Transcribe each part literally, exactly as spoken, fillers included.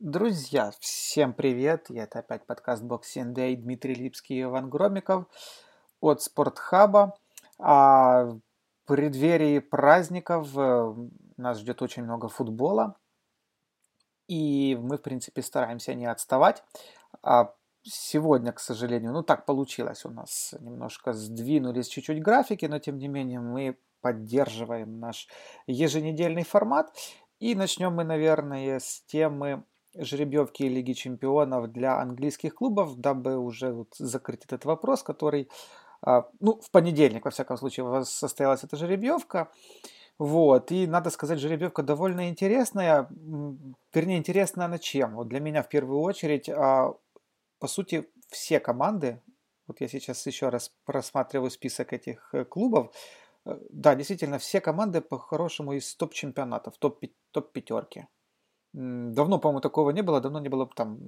Друзья, всем привет! И это опять подкаст Boxing Day. Дмитрий Липский и Иван Громиков от Спортхаба. А в преддверии праздников нас ждет очень много футбола. И мы, в принципе, стараемся не отставать. А сегодня, к сожалению, ну так получилось, у нас немножко сдвинулись чуть-чуть графики, но тем не менее мы поддерживаем наш еженедельный формат. И начнем мы, наверное, с темы жеребьевки Лиги Чемпионов для английских клубов, дабы уже вот закрыть этот вопрос, который, ну, в понедельник, во всяком случае, у вас состоялась эта жеребьевка. Вот, и надо сказать, жеребьевка довольно интересная, вернее, интересная она чем? Вот для меня в первую очередь, по сути, все команды, вот я сейчас еще раз просматриваю список этих клубов, да, действительно, все команды по-хорошему из топ-чемпионатов, топ-пятерки. Давно, по-моему, такого не было, давно не было там,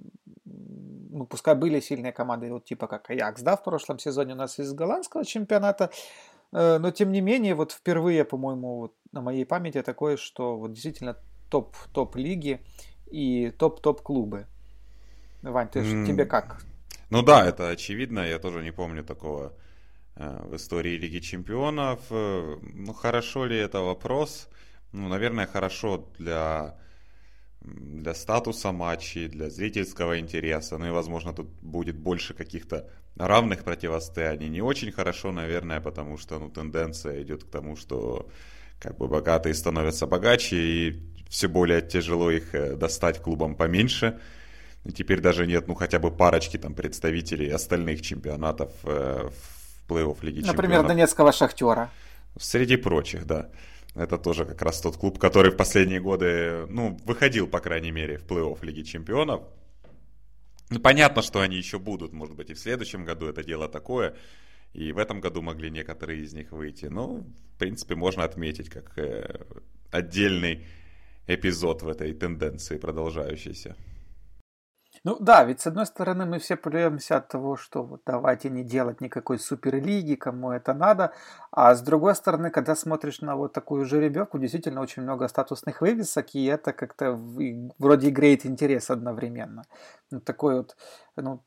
ну, пускай были сильные команды, вот типа как Аякс, да, в прошлом сезоне у нас из голландского чемпионата, но тем не менее, вот впервые, по-моему, вот на моей памяти такое, что вот действительно топ-топ-лиги и топ-топ-клубы. Вань, ты, mm. тебе как? Ну да, это очевидно, я тоже не помню такого в истории Лиги Чемпионов. Ну, хорошо ли это вопрос? Ну, наверное, хорошо для, для статуса матчей, для зрительского интереса. Ну и, возможно, тут будет больше каких-то равных противостояний. Не очень хорошо, наверное, потому что, ну, тенденция идет к тому, что как бы богатые становятся богаче, и все более тяжело их достать клубам поменьше. И теперь даже нет, ну, хотя бы парочки там представителей остальных чемпионатов э, в плей-офф Лиги Чемпионов. Например, донецкого «Шахтера». Среди прочих, да. Это тоже как раз тот клуб, который в последние годы, ну, выходил, по крайней мере, в плей-офф Лиги Чемпионов. Ну, понятно, что они еще будут, может быть, и в следующем году, это дело такое. И в этом году могли некоторые из них выйти. Ну, в принципе, можно отметить как э, отдельный эпизод в этой тенденции продолжающейся. Ну да, ведь с одной стороны мы все плюемся от того, что вот давайте не делать никакой суперлиги, кому это надо, а с другой стороны, когда смотришь на вот такую жеребьевку, действительно очень много статусных вывесок, и это как-то вроде и греет интерес одновременно. Ну, такой вот, ну,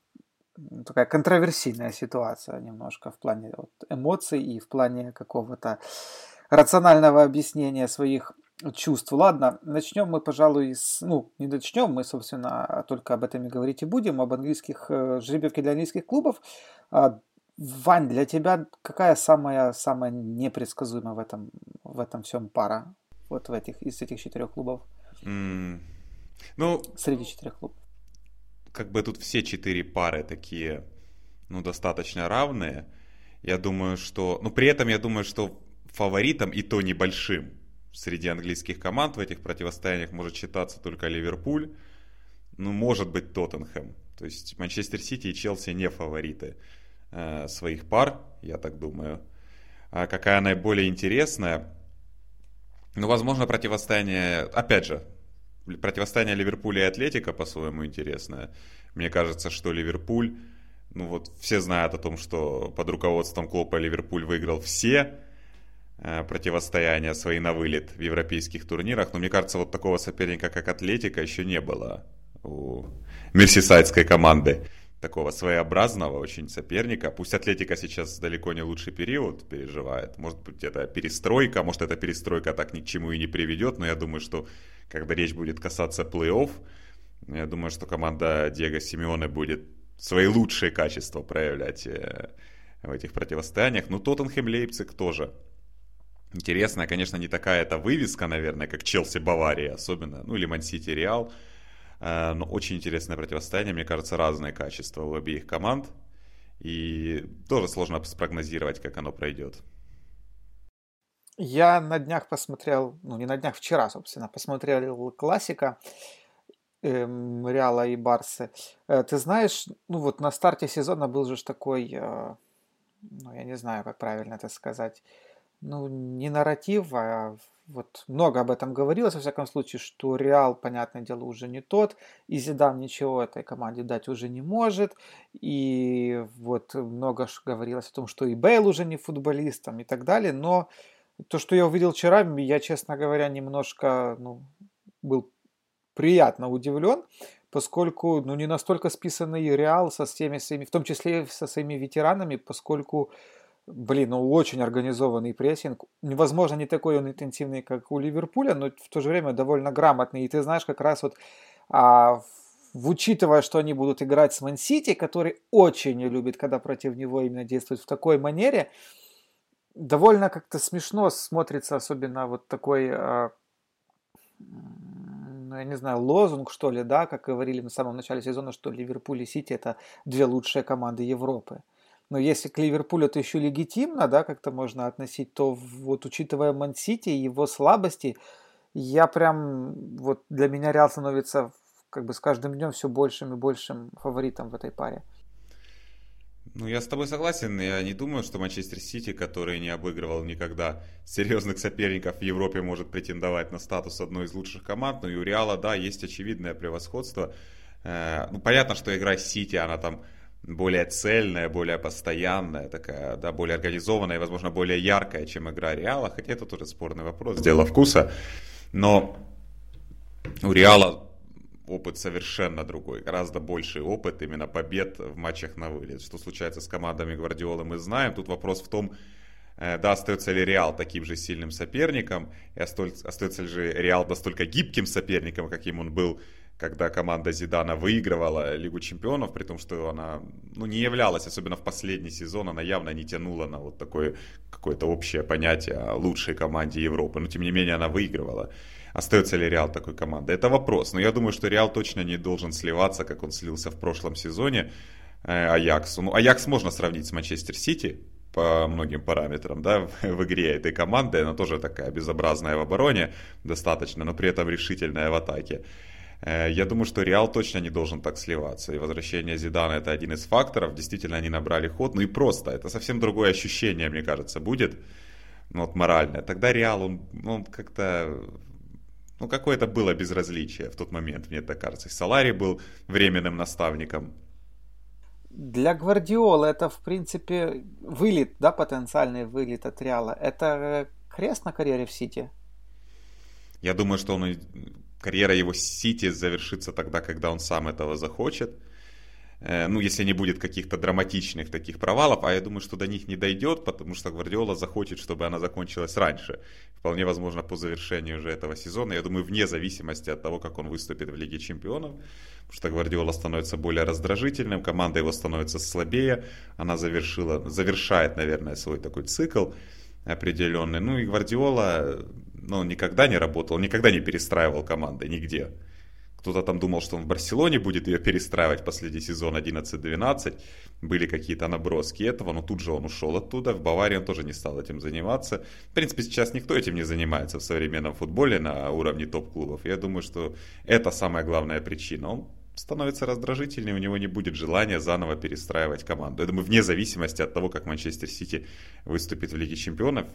такая контроверсийная ситуация немножко в плане вот эмоций и в плане какого-то рационального объяснения своих чувств. Ладно, начнем мы, пожалуй, с... Ну, не начнем, мы, собственно, только об этом и говорить и будем, об английских жеребьевке для английских клубов. Вань, для тебя какая самая, самая непредсказуемая в этом, в этом всем пара? Вот в этих, из этих четырех клубов? Mm. Ну, среди четырех клубов. Как бы тут все четыре пары такие, ну, достаточно равные. Я думаю, что... Ну, при этом я думаю, что фаворитом, и то небольшим, среди английских команд в этих противостояниях может считаться только Ливерпуль, ну, может быть, Тоттенхэм. То есть Манчестер-Сити и Челси не фавориты э, своих пар, я так думаю. А какая наиболее интересная? Ну, возможно, противостояние, опять же, противостояние Ливерпуля и Атлетико по-своему интересное. Мне кажется, что Ливерпуль, ну вот все знают о том, что под руководством Клопа Ливерпуль выиграл все противостояния свои на вылет в европейских турнирах, но мне кажется, вот такого соперника, как Атлетико, еще не было у мерсисайдской команды, такого своеобразного очень соперника. Пусть Атлетико сейчас далеко не лучший период переживает, может быть, это перестройка, может, эта перестройка так ни к чему и не приведет, но я думаю, что когда речь будет касаться плей-офф, я думаю, что команда Диего Симеоне будет свои лучшие качества проявлять в этих противостояниях. Ну, Тоттенхэм, Лейпциг тоже интересная, конечно, не такая эта вывеска, наверное, как Челси-Бавария особенно, ну или Ман-Сити-Реал, но очень интересное противостояние, мне кажется, разные качества у обеих команд, и тоже сложно спрогнозировать, как оно пройдет. Я на днях посмотрел, ну не на днях, вчера, собственно, посмотрел классика эм, Реала и Барсы. Э, ты знаешь, ну вот на старте сезона был же такой, э, ну я не знаю, как правильно это сказать, ну, не нарратив, а вот много об этом говорилось, во всяком случае, что Реал, понятное дело, уже не тот, и Зидан ничего этой команде дать уже не может, и вот много говорилось о том, что и Бейл уже не футболист, там, и так далее, но то, что я увидел вчера, я, честно говоря, немножко, ну, был приятно удивлен, поскольку ну, не настолько списанный Реал, со всеми своими, в том числе со своими ветеранами, поскольку, блин, ну очень организованный прессинг. Возможно, не такой он интенсивный, как у Ливерпуля, но в то же время довольно грамотный. И ты знаешь, как раз вот, а, в, учитывая, что они будут играть с Ман-Сити, который очень не любит, когда против него именно действуют в такой манере, довольно как-то смешно смотрится, особенно вот такой... А, я не знаю, лозунг, что ли, да, как говорили на самом начале сезона, что Ливерпуль и Сити — это две лучшие команды Европы. Но если к Ливерпулю это еще легитимно, да, как-то можно относить, то вот учитывая Ман-Сити и его слабости, я прям, вот для меня Реал становится как бы с каждым днем все большим и большим фаворитом в этой паре. Ну, я с тобой согласен. Я не думаю, что Манчестер-Сити, который не обыгрывал никогда серьезных соперников в Европе, может претендовать на статус одной из лучших команд. Но и у Реала, да, есть очевидное превосходство. Ну, понятно, что игра Сити, она там более цельная, более постоянная, такая, да, более организованная и, возможно, более яркая, чем игра Реала. Хотя это тоже спорный вопрос, дело вкуса. Но у Реала... опыт совершенно другой, гораздо больший опыт именно побед в матчах на вылет. Что случается с командами Гвардиолы, мы знаем. Тут вопрос в том, да, остается ли Реал таким же сильным соперником, и остается ли же Реал настолько гибким соперником, каким он был, когда команда Зидана выигрывала Лигу Чемпионов, при том, что она, ну, не являлась, особенно в последний сезон, она явно не тянула на вот такое какое-то общее понятие о лучшей команде Европы. Но, тем не менее, она выигрывала. Остается ли Реал такой командой? Это вопрос. Но я думаю, что Реал точно не должен сливаться, как он слился в прошлом сезоне Аяксу. Ну, Аякс можно сравнить с Манчестер-Сити по многим параметрам, да, в игре этой команды. Она тоже такая безобразная в обороне достаточно, но при этом решительная в атаке. Я думаю, что Реал точно не должен так сливаться. И возвращение Зидана — это один из факторов. Действительно, они набрали ход. Ну и просто. Это совсем другое ощущение, мне кажется, будет. Ну вот моральное. Тогда Реал, он, он как-то... Ну, какое-то было безразличие в тот момент, мне так кажется. Солари был временным наставником. Для Гвардиолы это, в принципе, вылет, да, потенциальный вылет от Реала. Это крест на карьере в Сити? Я думаю, что он, карьера его в Сити завершится тогда, когда он сам этого захочет. Ну, если не будет каких-то драматичных таких провалов, а я думаю, что до них не дойдет, потому что Гвардиола захочет, чтобы она закончилась раньше. Вполне возможно, по завершению уже этого сезона, я думаю, вне зависимости от того, как он выступит в Лиге Чемпионов, потому что Гвардиола становится более раздражительным, команда его становится слабее, она завершила, завершает, наверное, свой такой цикл определенный. Ну, и Гвардиола, ну, он никогда не работал, никогда не перестраивал команды нигде. Кто-то там думал, что он в Барселоне будет ее перестраивать последний сезон одиннадцать двенадцать. Были какие-то наброски этого, но тут же он ушел оттуда. В Баварии он тоже не стал этим заниматься. В принципе, сейчас никто этим не занимается в современном футболе на уровне топ-клубов. Я думаю, что это самая главная причина. Он становится раздражительным, у него не будет желания заново перестраивать команду. Я думаю, вне зависимости от того, как Манчестер-Сити выступит в Лиге Чемпионов,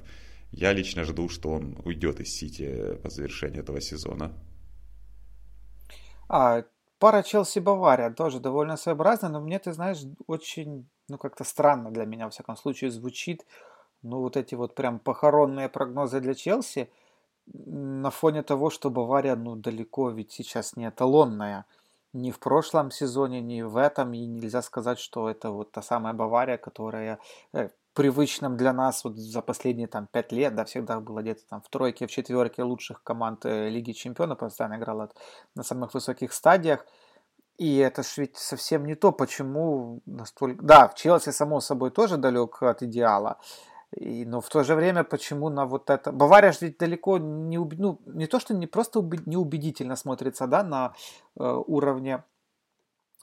я лично жду, что он уйдет из Сити по завершению этого сезона. А, пара Челси-Бавария тоже довольно своеобразная, но мне, ты знаешь, очень, ну, как-то странно для меня, во всяком случае, звучит, ну, вот эти вот прям похоронные прогнозы для Челси на фоне того, что Бавария, ну, далеко ведь сейчас не эталонная. Ни в прошлом сезоне, ни в этом, и нельзя сказать, что это вот та самая Бавария, которая э, привычным для нас вот за последние там пять лет, да, всегда было где-то там в тройке, в четверке лучших команд Лиги Чемпионов, постоянно играла на самых высоких стадиях, и это ж ведь совсем не то, почему настолько... Да, в Челси, само собой, тоже далек от идеала, и, но в то же время, почему на вот это... Бавария же ведь далеко не... Уб... Ну, не то, что не просто уб... неубедительно смотрится, да, на э, уровне...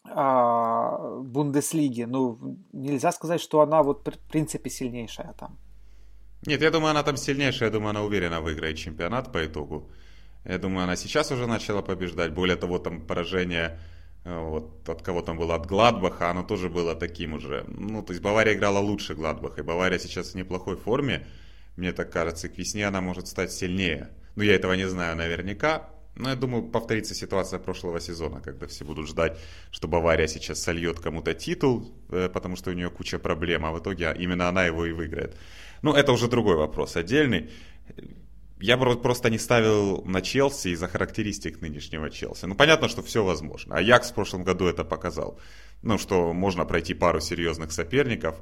Бундеслиги, ну, нельзя сказать, что она вот в принципе сильнейшая там. Нет, я думаю, она там сильнейшая, я думаю, она уверенно выиграет чемпионат по итогу. Я думаю, она сейчас уже начала побеждать, более того, там поражение вот, от кого там было, от Гладбаха, оно тоже было таким уже. Ну, то есть Бавария играла лучше Гладбаха, и Бавария сейчас в неплохой форме, мне так кажется, к весне она может стать сильнее. Но я этого не знаю наверняка. Но я думаю, повторится ситуация прошлого сезона, когда все будут ждать, что Бавария сейчас сольет кому-то титул, потому что у нее куча проблем, а в итоге именно она его и выиграет. Ну, это уже другой вопрос, отдельный. Я бы просто не ставил на Челси из-за характеристик нынешнего Челси. Ну, понятно, что все возможно. Аякс в прошлом году это показал. Ну, что можно пройти пару серьезных соперников,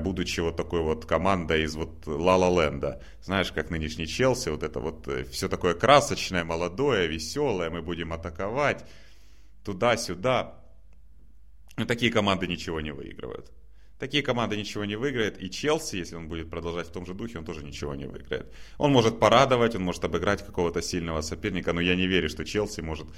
будучи вот такой вот командой из вот ла-ла-ленда. Знаешь, как нынешний Челси, вот это вот все такое красочное, молодое, веселое, мы будем атаковать туда-сюда. Но такие команды ничего не выигрывают. Такие команды ничего не выиграет, и Челси, если он будет продолжать в том же духе, он тоже ничего не выиграет. Он может порадовать, он может обыграть какого-то сильного соперника, но я не верю, что Челси может,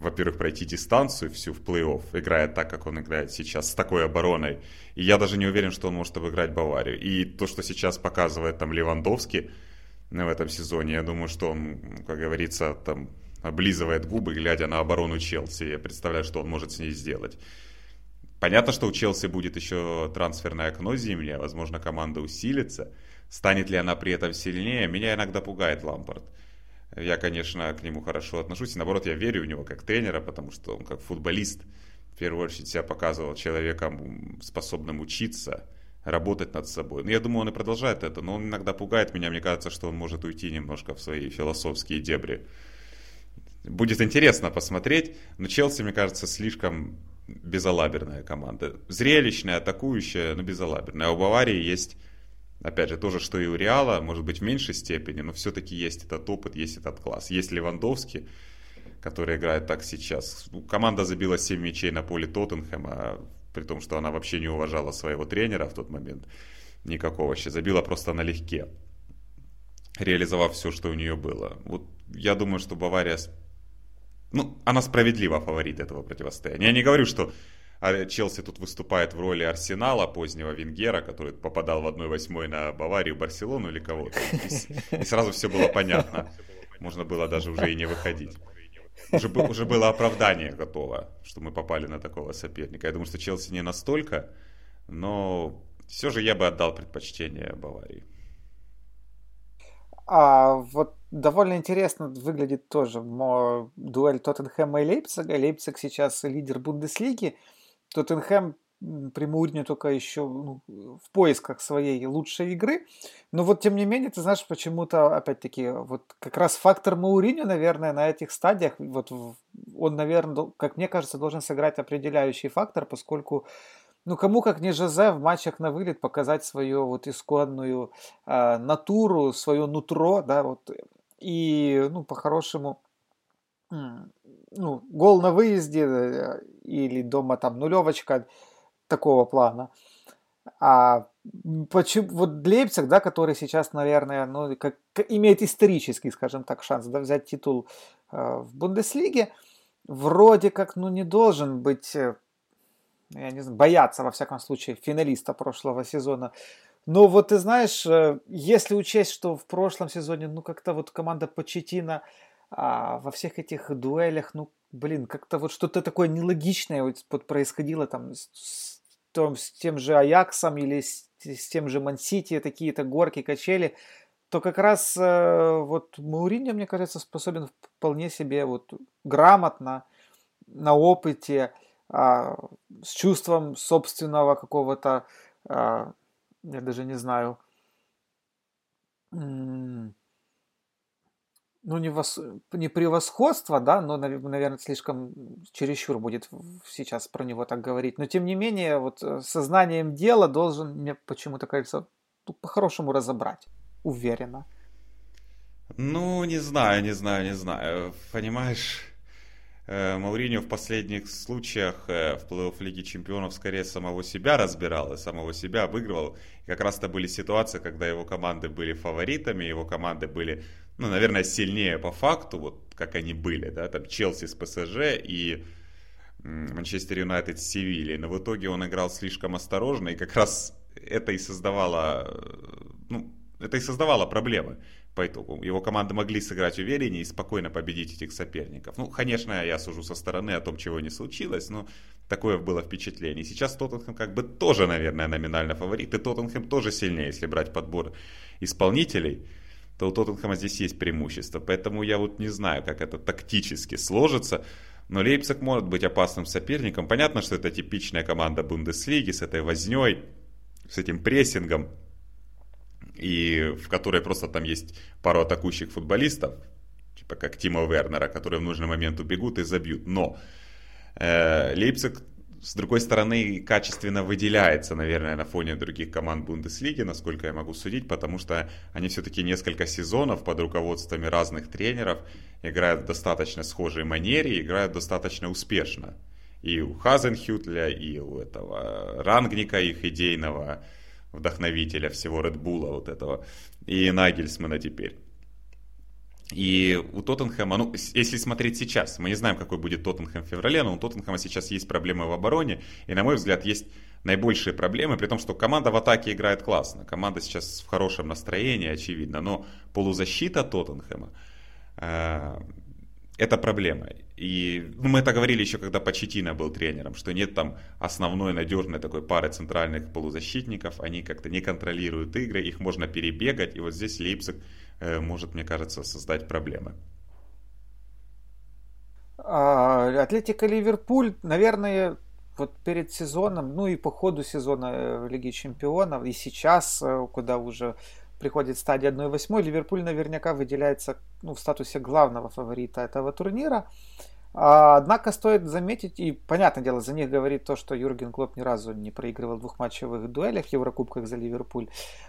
во-первых, пройти дистанцию всю в плей-офф, играя так, как он играет сейчас, с такой обороной. И я даже не уверен, что он может обыграть Баварию. И то, что сейчас показывает там Левандовский в этом сезоне, я думаю, что он, как говорится, там облизывает губы, глядя на оборону Челси. Я представляю, что он может с ней сделать. Понятно, что у Челси будет еще трансферное окно зимнее, возможно, команда усилится. Станет ли она при этом сильнее? Меня иногда пугает Лампард. Я, конечно, к нему хорошо отношусь, и наоборот, я верю в него как тренера, потому что он как футболист, в первую очередь, себя показывал человеком, способным учиться, работать над собой. Но я думаю, он и продолжает это, но он иногда пугает меня. Мне кажется, что он может уйти немножко в свои философские дебри. Будет интересно посмотреть, но Челси, мне кажется, слишком... безалаберная команда. Зрелищная, атакующая, но безалаберная. А у Баварии есть, опять же, то же, что и у Реала, может быть, в меньшей степени, но все-таки есть этот опыт, есть этот класс. Есть Левандовский, который играет так сейчас. Команда забила семь мячей на поле Тоттенхэма, при том, что она вообще не уважала своего тренера в тот момент. Никакого вообще. Забила просто налегке, реализовав все, что у нее было. Вот я думаю, что Бавария... Ну, она справедливо фаворит этого противостояния. Я не говорю, что Челси тут выступает в роли Арсенала, позднего Венгера, который попадал в одна восьмая на Баварию, Барселону или кого-то. И, и сразу все было понятно. Можно было даже уже и не выходить. Уже, уже было оправдание готово, что мы попали на такого соперника. Я думаю, что Челси не настолько, но все же я бы отдал предпочтение Баварии. А вот довольно интересно выглядит тоже дуэль Тоттенхэма и Лейпцига. Лейпциг сейчас лидер Бундеслиги. Тоттенхэм при Моуринью только еще ну, в поисках своей лучшей игры. Но вот тем не менее, ты знаешь, почему-то, опять-таки, вот как раз фактор Моуринью, наверное, на этих стадиях, вот он, наверное, как мне кажется, должен сыграть определяющий фактор, поскольку... Ну, кому как не Жозе в матчах на вылет показать свою вот исконную э, натуру, свое нутро, да, вот, и, ну, по-хорошему, ну, гол на выезде или дома там нулевочка такого плана. А почему, вот Лейпциг, да, который сейчас, наверное, ну, как, имеет исторический, скажем так, шанс, да, взять титул э, в Бундеслиге, вроде как, ну, не должен быть... Я не знаю, боятся, во всяком случае, финалиста прошлого сезона. Но вот ты знаешь, если учесть, что в прошлом сезоне, ну, как-то вот команда Почеттино а, во всех этих дуэлях, ну, блин, как-то вот что-то такое нелогичное вот происходило там с, с тем же Аяксом или с, с тем же Ман-Сити, такие-то горки, качели, то как раз вот Моуриньо, мне кажется, способен вполне себе вот грамотно, на опыте, с чувством собственного какого-то, я даже не знаю, ну не, вос... не превосходства, да, но, наверное, слишком чересчур будет сейчас про него так говорить, но тем не менее, вот сознанием дела должен, мне почему-то кажется, по-хорошему разобрать, уверенно. Ну, не знаю, не знаю, не знаю, понимаешь... Моуриньо в последних случаях в плей-офф Лиги Чемпионов скорее самого себя разбирал и самого себя обыгрывал. И как раз-то были ситуации, когда его команды были фаворитами, его команды были, ну, наверное, сильнее по факту, вот как они были, да, там Челси с ПСЖ и Манчестер Юнайтед с Севильей. Но в итоге он играл слишком осторожно, и как раз это и создавало, ну, это и создавало проблемы. По итогу его команды могли сыграть увереннее и спокойно победить этих соперников. Ну, конечно, я сужу со стороны о том, чего не случилось, но такое было впечатление. Сейчас Тоттенхэм как бы тоже, наверное, номинально фаворит. И Тоттенхэм тоже сильнее, если брать подбор исполнителей, то у Тоттенхэма здесь есть преимущество. Поэтому я вот не знаю, как это тактически сложится. Но Лейпциг может быть опасным соперником. Понятно, что это типичная команда Бундеслиги с этой вознёй, с этим прессингом. и в которой просто там есть пару атакующих футболистов, типа как Тима Вернера, которые в нужный момент убегут и забьют. Но э, Лейпциг, с другой стороны, качественно выделяется, наверное, на фоне других команд Бундеслиги, насколько я могу судить, потому что они все-таки несколько сезонов под руководствами разных тренеров играют в достаточно схожей манере, играют достаточно успешно. И у Хазенхютля, и у этого Рангника, их идейного вдохновителя всего Редбула вот этого, и Нагельсмана теперь. И у Тоттенхэма, ну, если смотреть сейчас, мы не знаем, какой будет Тоттенхэм в феврале, но у Тоттенхэма сейчас есть проблемы в обороне, и, на мой взгляд, есть наибольшие проблемы, при том, что команда в атаке играет классно, команда сейчас в хорошем настроении, очевидно, но полузащита Тоттенхэма э, – это проблема. И ну, мы это говорили еще, когда Почеттино был тренером, что нет там основной надежной такой пары центральных полузащитников, они как-то не контролируют игры, их можно перебегать, и вот здесь Лейпциг может, мне кажется, создать проблемы. Атлетико Ливерпуль, наверное, вот перед сезоном, ну и по ходу сезона в Лиге Чемпионов, и сейчас, куда уже приходит стадия один восемь, Ливерпуль наверняка выделяется, ну, в статусе главного фаворита этого турнира. Однако стоит заметить, и, понятное дело, за них говорит то, что Юрген Клопп ни разу не проигрывал в двухматчевых дуэлях, Еврокубках за Ливерпуль.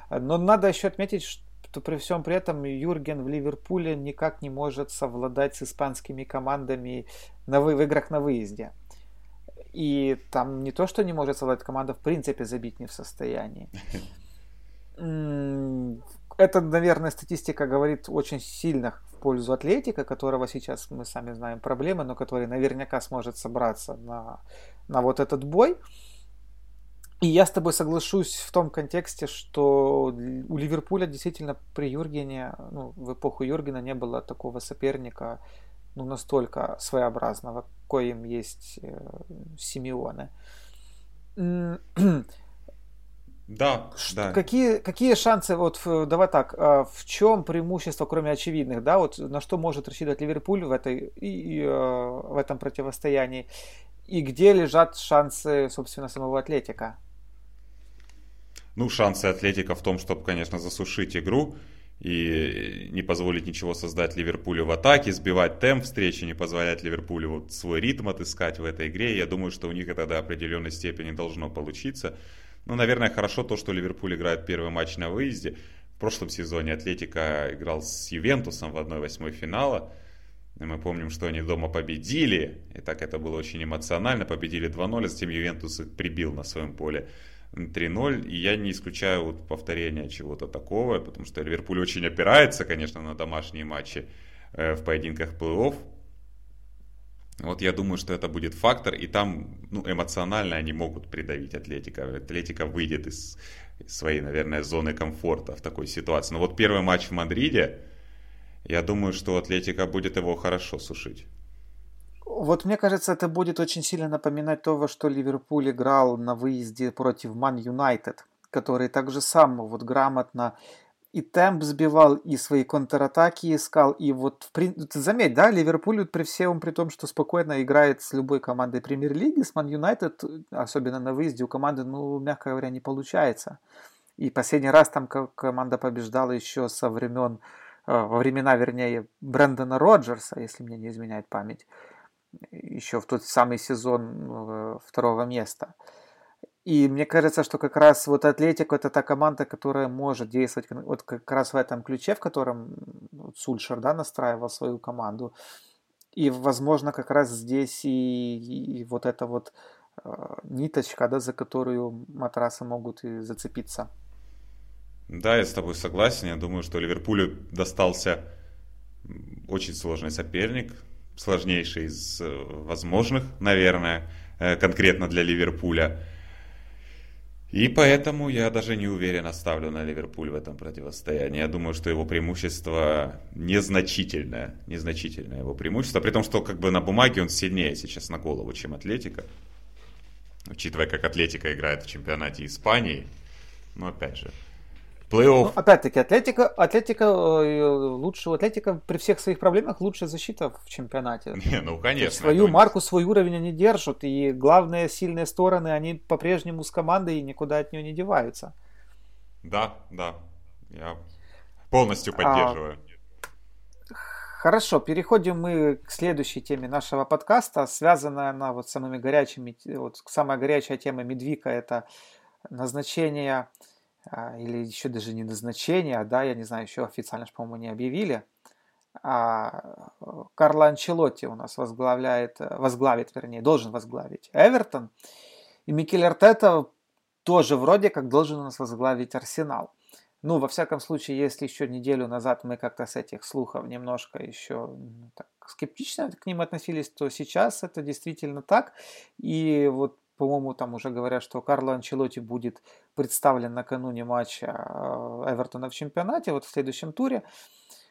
Но надо еще отметить, что то при всем при этом Юрген в Ливерпуле никак не может совладать с испанскими командами на вы, в играх на выезде. И там не то, что не может совладать, команда в принципе забить не в состоянии. Это, наверное, статистика говорит очень сильно в пользу Атлетико, которого сейчас, мы сами знаем, проблемы, но который наверняка сможет собраться на, на вот этот бой. И я с тобой соглашусь в том контексте, что у Ливерпуля действительно при Юргене, ну, в эпоху Юргена не было такого соперника, ну, настолько своеобразного, коим есть Симеоне. Да, да. Какие, какие шансы, вот давай так, в чем преимущество, кроме очевидных, да, вот на что может рассчитывать Ливерпуль в, этой, и, и, в этом противостоянии, и где лежат шансы, собственно, самого Атлетика? Ну, шансы Атлетика в том, чтобы, конечно, засушить игру и не позволить ничего создать Ливерпулю в атаке, сбивать темп встречи, не позволять Ливерпулю вот свой ритм отыскать в этой игре. Я думаю, что у них это до определенной степени должно получиться. Ну, наверное, хорошо то, что Ливерпуль играет первый матч на выезде. В прошлом сезоне Атлетика играл с Ювентусом в один восемь финала. И мы помним, что они дома победили. И так это было очень эмоционально. Победили два ноль, затем Ювентус их прибил на своем поле три ноль. И я не исключаю вот повторения чего-то такого, потому что Ливерпуль очень опирается, конечно, на домашние матчи э, в поединках плей-офф. Вот я думаю, что это будет фактор. И там, ну, эмоционально они могут придавить Атлетико. Атлетико выйдет из, из своей, наверное, зоны комфорта в такой ситуации. Но вот первый матч в Мадриде, я думаю, что Атлетико будет его хорошо сушить. Вот мне кажется, это будет очень сильно напоминать то, во что Ливерпуль играл на выезде против Ман Юнайтед, который так же само вот грамотно и темп сбивал, и свои контратаки искал, и вот, ты заметь, да, Ливерпуль вот при всем, при том, что спокойно играет с любой командой премьер-лиги, с Ман Юнайтед, особенно на выезде, у команды, ну, мягко говоря, не получается. И последний раз там команда побеждала еще со времен... во времена, вернее, Брэндона Роджерса, если мне не изменяет память, еще в тот самый сезон второго места. И мне кажется, что как раз вот Атлетико – это та команда, которая может действовать вот как раз в этом ключе, в котором Сульшер, да, настраивал свою команду. И, возможно, как раз здесь и, и, и вот эта вот э, ниточка, да, за которую матрасы могут и зацепиться. Да, я с тобой согласен. Я думаю, что Ливерпулю достался очень сложный соперник, сложнейший из возможных, наверное, конкретно для Ливерпуля. И поэтому я даже не уверенно ставлю на Ливерпуль в этом противостоянии. Я думаю, что его преимущество незначительное, незначительное его преимущество, при том, что как бы на бумаге он сильнее сейчас на голову, чем Атлетико, учитывая, как Атлетико играет в чемпионате Испании. Но опять же. Ну, опять-таки, Атлетико, Атлетико, лучше, Атлетико при всех своих проблемах лучшая защита в чемпионате. Не, ну, конечно. Свою марку, свой уровень они держат. И главные сильные стороны, они по-прежнему с командой и никуда от нее не деваются. Да, да. Я полностью поддерживаю. А, хорошо, переходим мы к следующей теме нашего подкаста. Связанная она вот с самыми горячими... Вот самая горячая тема Медвика — это назначение... Или еще даже не назначение, да, я не знаю, еще официально, по-моему, не объявили. А Карло Анчелотти у нас возглавляет, возглавит, вернее, должен возглавить Эвертон. И Микель Артета тоже вроде как должен у нас возглавить Арсенал. Ну, во всяком случае, если еще неделю назад мы как-то с этих слухов немножко еще так скептично к ним относились, то сейчас это действительно так. И вот, по-моему, там уже говорят, что Карло Анчелотти будет представлен накануне матча Эвертона в чемпионате, вот в следующем туре.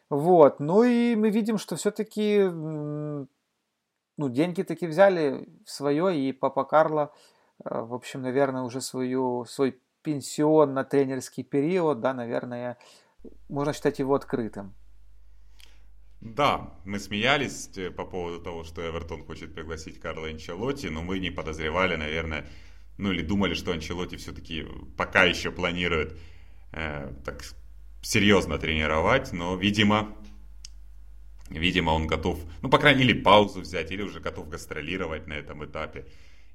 Вот. Ну и мы видим, что все-таки ну, деньги таки взяли свое, и папа Карло, в общем, наверное, уже свою, свой пенсионно-тренерский период, да, наверное, можно считать его открытым. Да, мы смеялись по поводу того, что Эвертон хочет пригласить Карло Анчелотти, но мы не подозревали, наверное, ну или думали, что Анчелотти все-таки пока еще планирует э, так серьезно тренировать, но, видимо, видимо, он готов, ну, по крайней мере, паузу взять, или уже готов гастролировать на этом этапе,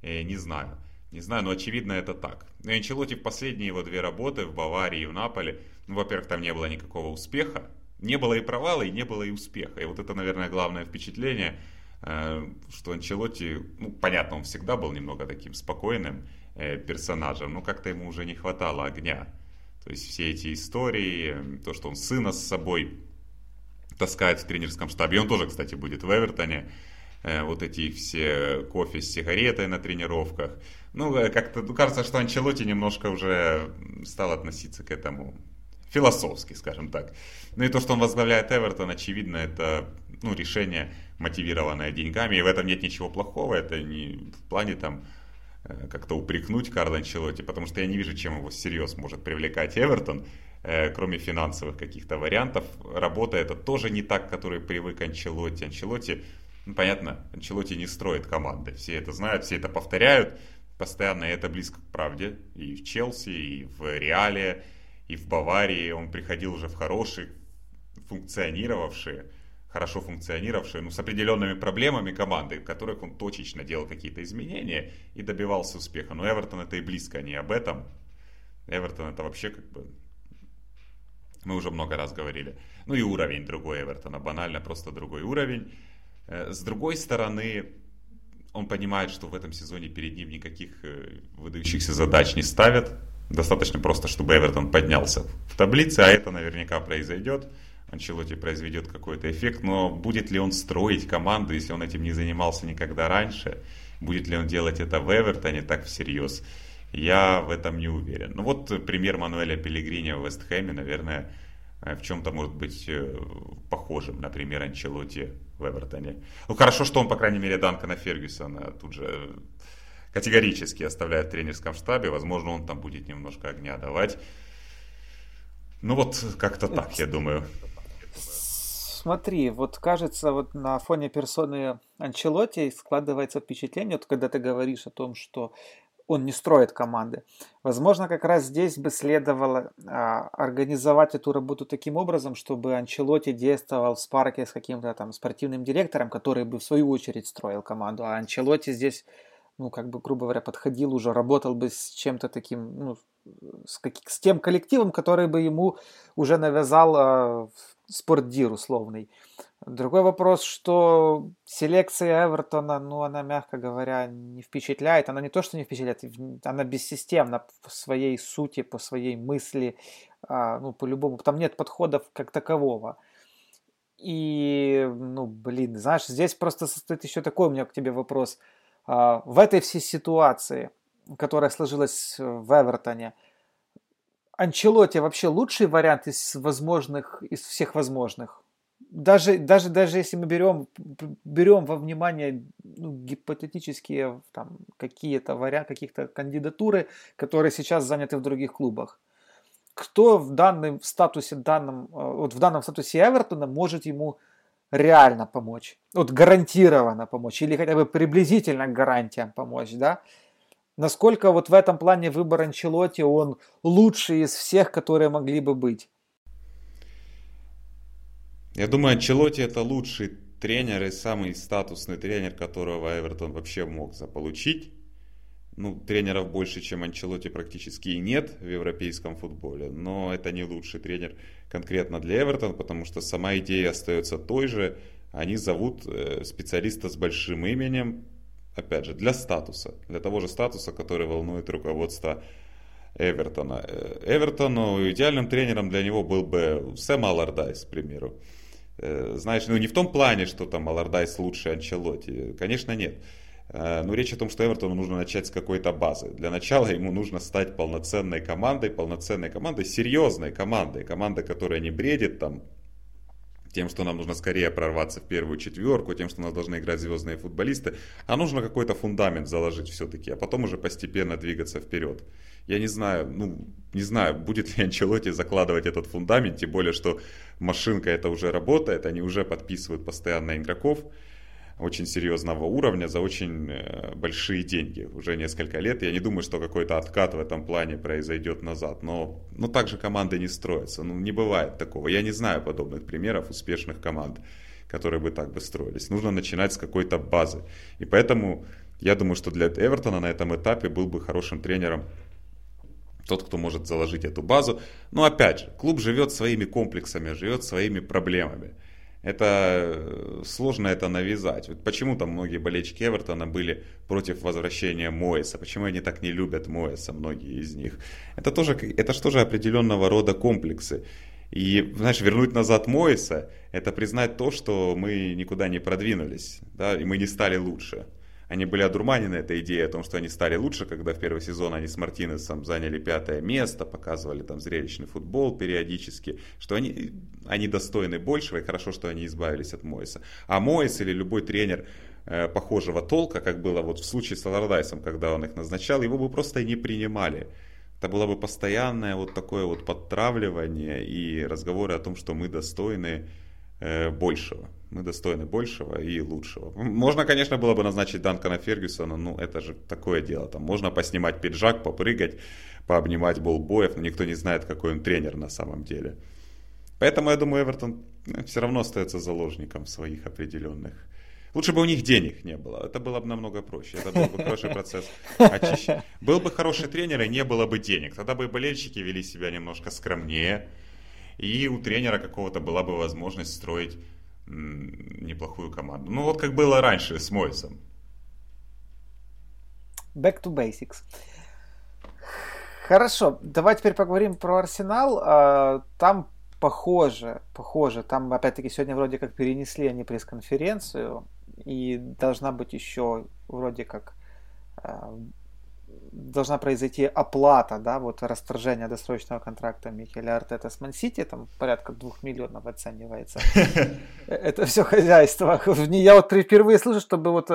э, не знаю, не знаю, но очевидно это так. Но Анчелотти в последние его две работы в Баварии и в Наполе, ну, во-первых, там не было никакого успеха, не было и провала, и не было и успеха. И вот это, наверное, главное впечатление, что Анчелотти, ну, понятно, он всегда был немного таким спокойным персонажем, но как-то ему уже не хватало огня. То есть все эти истории, то, что он сына с собой таскает в тренерском штабе, он тоже, кстати, будет в Эвертоне, вот эти все кофе с сигаретой на тренировках. Ну, как-то кажется, что Анчелотти немножко уже стал относиться к этому философски, скажем так. Ну и то, что он возглавляет Эвертон, очевидно, это ну, решение, мотивированное деньгами. И в этом нет ничего плохого. Это не в плане там как-то упрекнуть Карло Анчелотти, потому что я не вижу, чем его всерьез может привлекать Эвертон, кроме финансовых каких-то вариантов. Работа это тоже не так, к которой привык Анчелотти. Анчелотти, ну понятно, Анчелотти не строит команды. Все это знают, все это повторяют постоянно. И это близко к правде. И в Челси, и в Реале, и в Баварии он приходил уже в хорошие, функционировавшие, хорошо функционировавшие, ну, с определенными проблемами команды, в которых он точечно делал какие-то изменения и добивался успеха. Но Эвертон это и близко не об этом. Эвертон это вообще как бы... Мы уже много раз говорили. Ну и уровень другой Эвертона. Банально, просто другой уровень. С другой стороны, он понимает, что в этом сезоне перед ним никаких выдающихся задач не ставят. Достаточно просто, чтобы Эвертон поднялся в таблице, а это наверняка произойдет. Анчелотти произведет какой-то эффект, но будет ли он строить команду, если он этим не занимался никогда раньше? Будет ли он делать это в Эвертоне так всерьез? Я в этом не уверен. Ну вот пример Мануэля Пеллегрини в Вест Хэме, наверное, в чем-то может быть похожим на пример Анчелотти в Эвертоне. Ну хорошо, что он, по крайней мере, Данкана Фергюсона тут же... категорически оставляет в тренерском штабе. Возможно, он там будет немножко огня давать. Ну вот как-то так, я думаю. Смотри, вот кажется, вот на фоне персоны Анчелотти складывается впечатление, вот когда ты говоришь о том, что он не строит команды. Возможно, как раз здесь бы следовало а, организовать эту работу таким образом, чтобы Анчелотти действовал в спарке с каким-то там спортивным директором, который бы в свою очередь строил команду. А Анчелотти здесь... ну, как бы, грубо говоря, подходил уже, работал бы с чем-то таким, ну, с, как, с тем коллективом, который бы ему уже навязал э, спортдир условный. Другой вопрос, что селекция Эвертона, ну, она, мягко говоря, не впечатляет. Она не то, что не впечатляет, она бессистемна по своей сути, по своей мысли, э, ну, по-любому. Там нет подходов как такового. И, ну, блин, знаешь, здесь просто состоит еще такой у меня к тебе вопрос. В этой всей ситуации, которая сложилась в Эвертоне, Анчелотти вообще лучший вариант из возможных, из всех возможных. Даже, даже, даже если мы берем, берем во внимание ну, гипотетические там, какие-то варианты, каких-то кандидатуры, которые сейчас заняты в других клубах. Кто в данном статусе, данном, вот в данном статусе Эвертона может ему реально помочь, вот гарантированно помочь, или хотя бы приблизительно к гарантиям помочь, да? Насколько вот в этом плане выбор Анчелотти, он лучший из всех, которые могли бы быть? Я думаю, Анчелотти это лучший тренер и самый статусный тренер, которого Эвертон вообще мог заполучить. Ну, тренеров больше, чем Анчелотти, практически и нет в европейском футболе. Но это не лучший тренер конкретно для Эвертона, потому что сама идея остается той же. Они зовут специалиста с большим именем, опять же, для статуса. Для того же статуса, который волнует руководство Эвертона. Эвертону идеальным тренером для него был бы Сэм Аллардайс, к примеру. Знаешь, ну не в том плане, что там Аллардайс лучше Анчелотти. Конечно, нет. Но речь о том, что Эвертону нужно начать с какой-то базы. Для начала ему нужно стать полноценной командой, полноценной командой, серьезной командой. Команда, которая не бредит там, тем, что нам нужно скорее прорваться в первую четверку, тем, что у нас должны играть звездные футболисты. А нужно какой-то фундамент заложить все-таки, а потом уже постепенно двигаться вперед. Я не знаю, ну, не знаю, будет ли Анчелотти закладывать этот фундамент, тем более, что машинка это уже работает, они уже подписывают постоянно игроков очень серьезного уровня за очень большие деньги. Уже несколько лет. Я не думаю, что какой-то откат в этом плане произойдет назад. Но, но так же команды не строятся. Ну, не бывает такого. Я не знаю подобных примеров успешных команд, которые бы так бы строились. Нужно начинать с какой-то базы. И поэтому я думаю, что для Эвертона на этом этапе был бы хорошим тренером тот, кто может заложить эту базу. Но опять же, клуб живет своими комплексами, живет своими проблемами. Это сложно это навязать. Вот почему там многие болельщики Эвертона были против возвращения Мойеса? Почему они так не любят Мойеса, многие из них? Это тоже, это же тоже определенного рода комплексы. И, знаешь, вернуть назад Мойеса, это признать то, что мы никуда не продвинулись, да, и мы не стали лучше. Они были одурманены этой идеей о том, что они стали лучше, когда в первый сезон они с Мартинесом заняли пятое место, показывали там зрелищный футбол периодически, что они, они достойны большего, и хорошо, что они избавились от Мойеса. А Мойес или любой тренер э, похожего толка, как было вот в случае с Аллардайсом, когда он их назначал, его бы просто не принимали. Это было бы постоянное вот такое вот подтравливание и разговоры о том, что мы достойны большего. Мы достойны большего и лучшего. Можно, конечно, было бы назначить Данкана Фергюсона, но это же такое дело. Там можно поснимать пиджак, попрыгать, пообнимать болбоев, но никто не знает, какой он тренер на самом деле. Поэтому, я думаю, Эвертон все равно остается заложником своих определенных. Лучше бы у них денег не было. Это было бы намного проще. Это был бы хороший процесс очищения. Был бы хороший тренер и не было бы денег. Тогда бы болельщики вели себя немножко скромнее. И у тренера какого-то была бы возможность строить м, неплохую команду. Ну вот как было раньше с Мойсом. Back to basics. Хорошо, давай теперь поговорим про Арсенал. Там похоже, похоже, там опять-таки сегодня вроде как перенесли они пресс-конференцию. И должна быть еще вроде как... должна произойти оплата, да, вот расторжение досрочного контракта Микеля Артета с Ман-Сити, там порядка двух миллионов оценивается. Это все хозяйство. Я вот впервые слышу, чтобы вот